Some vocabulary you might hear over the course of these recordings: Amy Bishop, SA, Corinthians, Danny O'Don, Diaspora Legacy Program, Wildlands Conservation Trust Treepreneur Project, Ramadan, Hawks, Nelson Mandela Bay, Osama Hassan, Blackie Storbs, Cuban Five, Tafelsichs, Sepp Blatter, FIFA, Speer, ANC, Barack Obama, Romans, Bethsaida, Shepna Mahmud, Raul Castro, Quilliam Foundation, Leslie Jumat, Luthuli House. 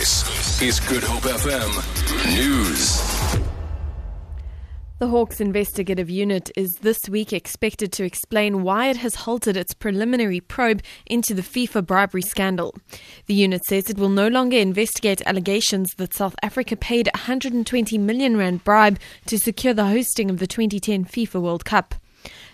This is Good Hope FM News. The Hawks investigative unit is this week expected to explain why it has halted its preliminary probe into the FIFA bribery scandal. The unit says it will no longer investigate allegations that South Africa paid a 120 million rand bribe to secure the hosting of the 2010 FIFA World Cup.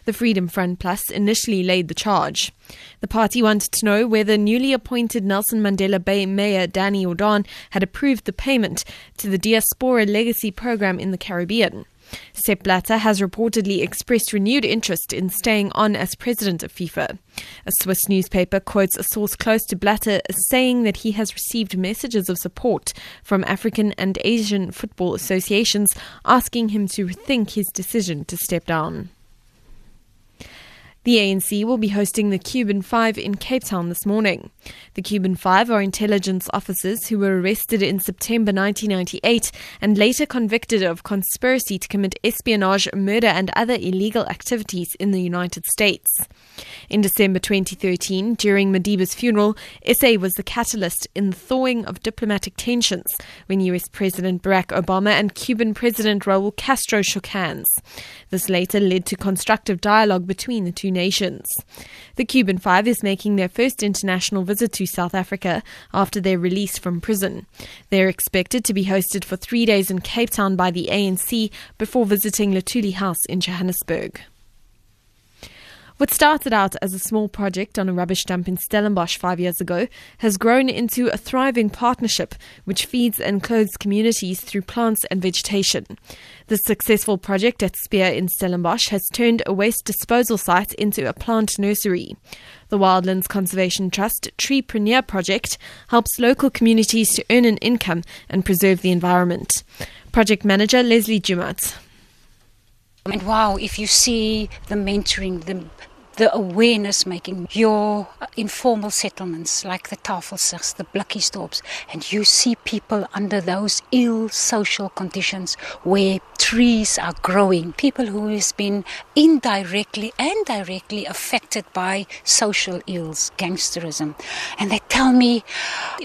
The Freedom Front Plus initially laid the charge. The party wanted to know whether newly appointed Nelson Mandela Bay Mayor Danny O'Don had approved the payment to the Diaspora Legacy Program in the Caribbean. Sepp Blatter has reportedly expressed renewed interest in staying on as president of FIFA. A Swiss newspaper quotes a source close to Blatter as saying that he has received messages of support from African and Asian football associations asking him to rethink his decision to step down. The ANC will be hosting the Cuban Five in Cape Town this morning. The Cuban Five are intelligence officers who were arrested in September 1998 and later convicted of conspiracy to commit espionage, murder and other illegal activities in the United States. In December 2013, during Madiba's funeral, SA was the catalyst in the thawing of diplomatic tensions when US President Barack Obama and Cuban President Raul Castro shook hands. This later led to constructive dialogue between the two nations. The Cuban Five is making their first international visit to South Africa after their release from prison. They're expected to be hosted for 3 days in Cape Town by the ANC before visiting Luthuli House in Johannesburg. What started out as a small project on a rubbish dump in Stellenbosch 5 years ago has grown into a thriving partnership which feeds and clothes communities through plants and vegetation. The successful project at Speer in Stellenbosch has turned a waste disposal site into a plant nursery. The Wildlands Conservation Trust Treepreneur Project helps local communities to earn an income and preserve the environment. Project Manager Leslie Jumat. And wow, if you see the mentoring, the awareness making, your informal settlements like the Tafelsichs, the Blackie Storbs, and you see people under those ill social conditions where trees are growing, people who has been indirectly and directly affected by social ills, gangsterism. And they tell me,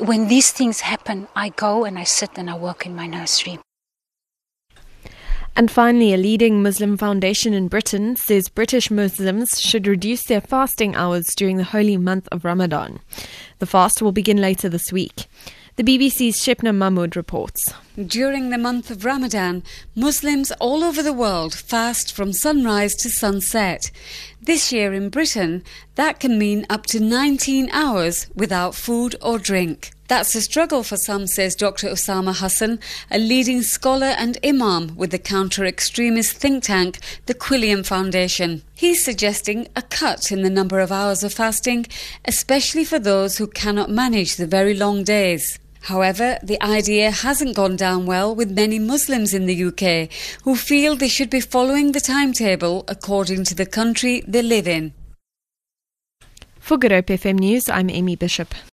when these things happen, I go and I sit and I work in my nursery. And finally, a leading Muslim foundation in Britain says British Muslims should reduce their fasting hours during the holy month of Ramadan. The fast will begin later this week. The BBC's Shepna Mahmud reports. During the month of Ramadan, Muslims all over the world fast from sunrise to sunset. This year in Britain, that can mean up to 19 hours without food or drink. That's a struggle for some, says Dr. Osama Hassan, a leading scholar and imam with the counter-extremist think tank, the Quilliam Foundation. He's suggesting a cut in the number of hours of fasting, especially for those who cannot manage the very long days. However, the idea hasn't gone down well with many Muslims in the UK, who feel they should be following the timetable according to the country they live in. For Good Hope FM News, I'm Amy Bishop.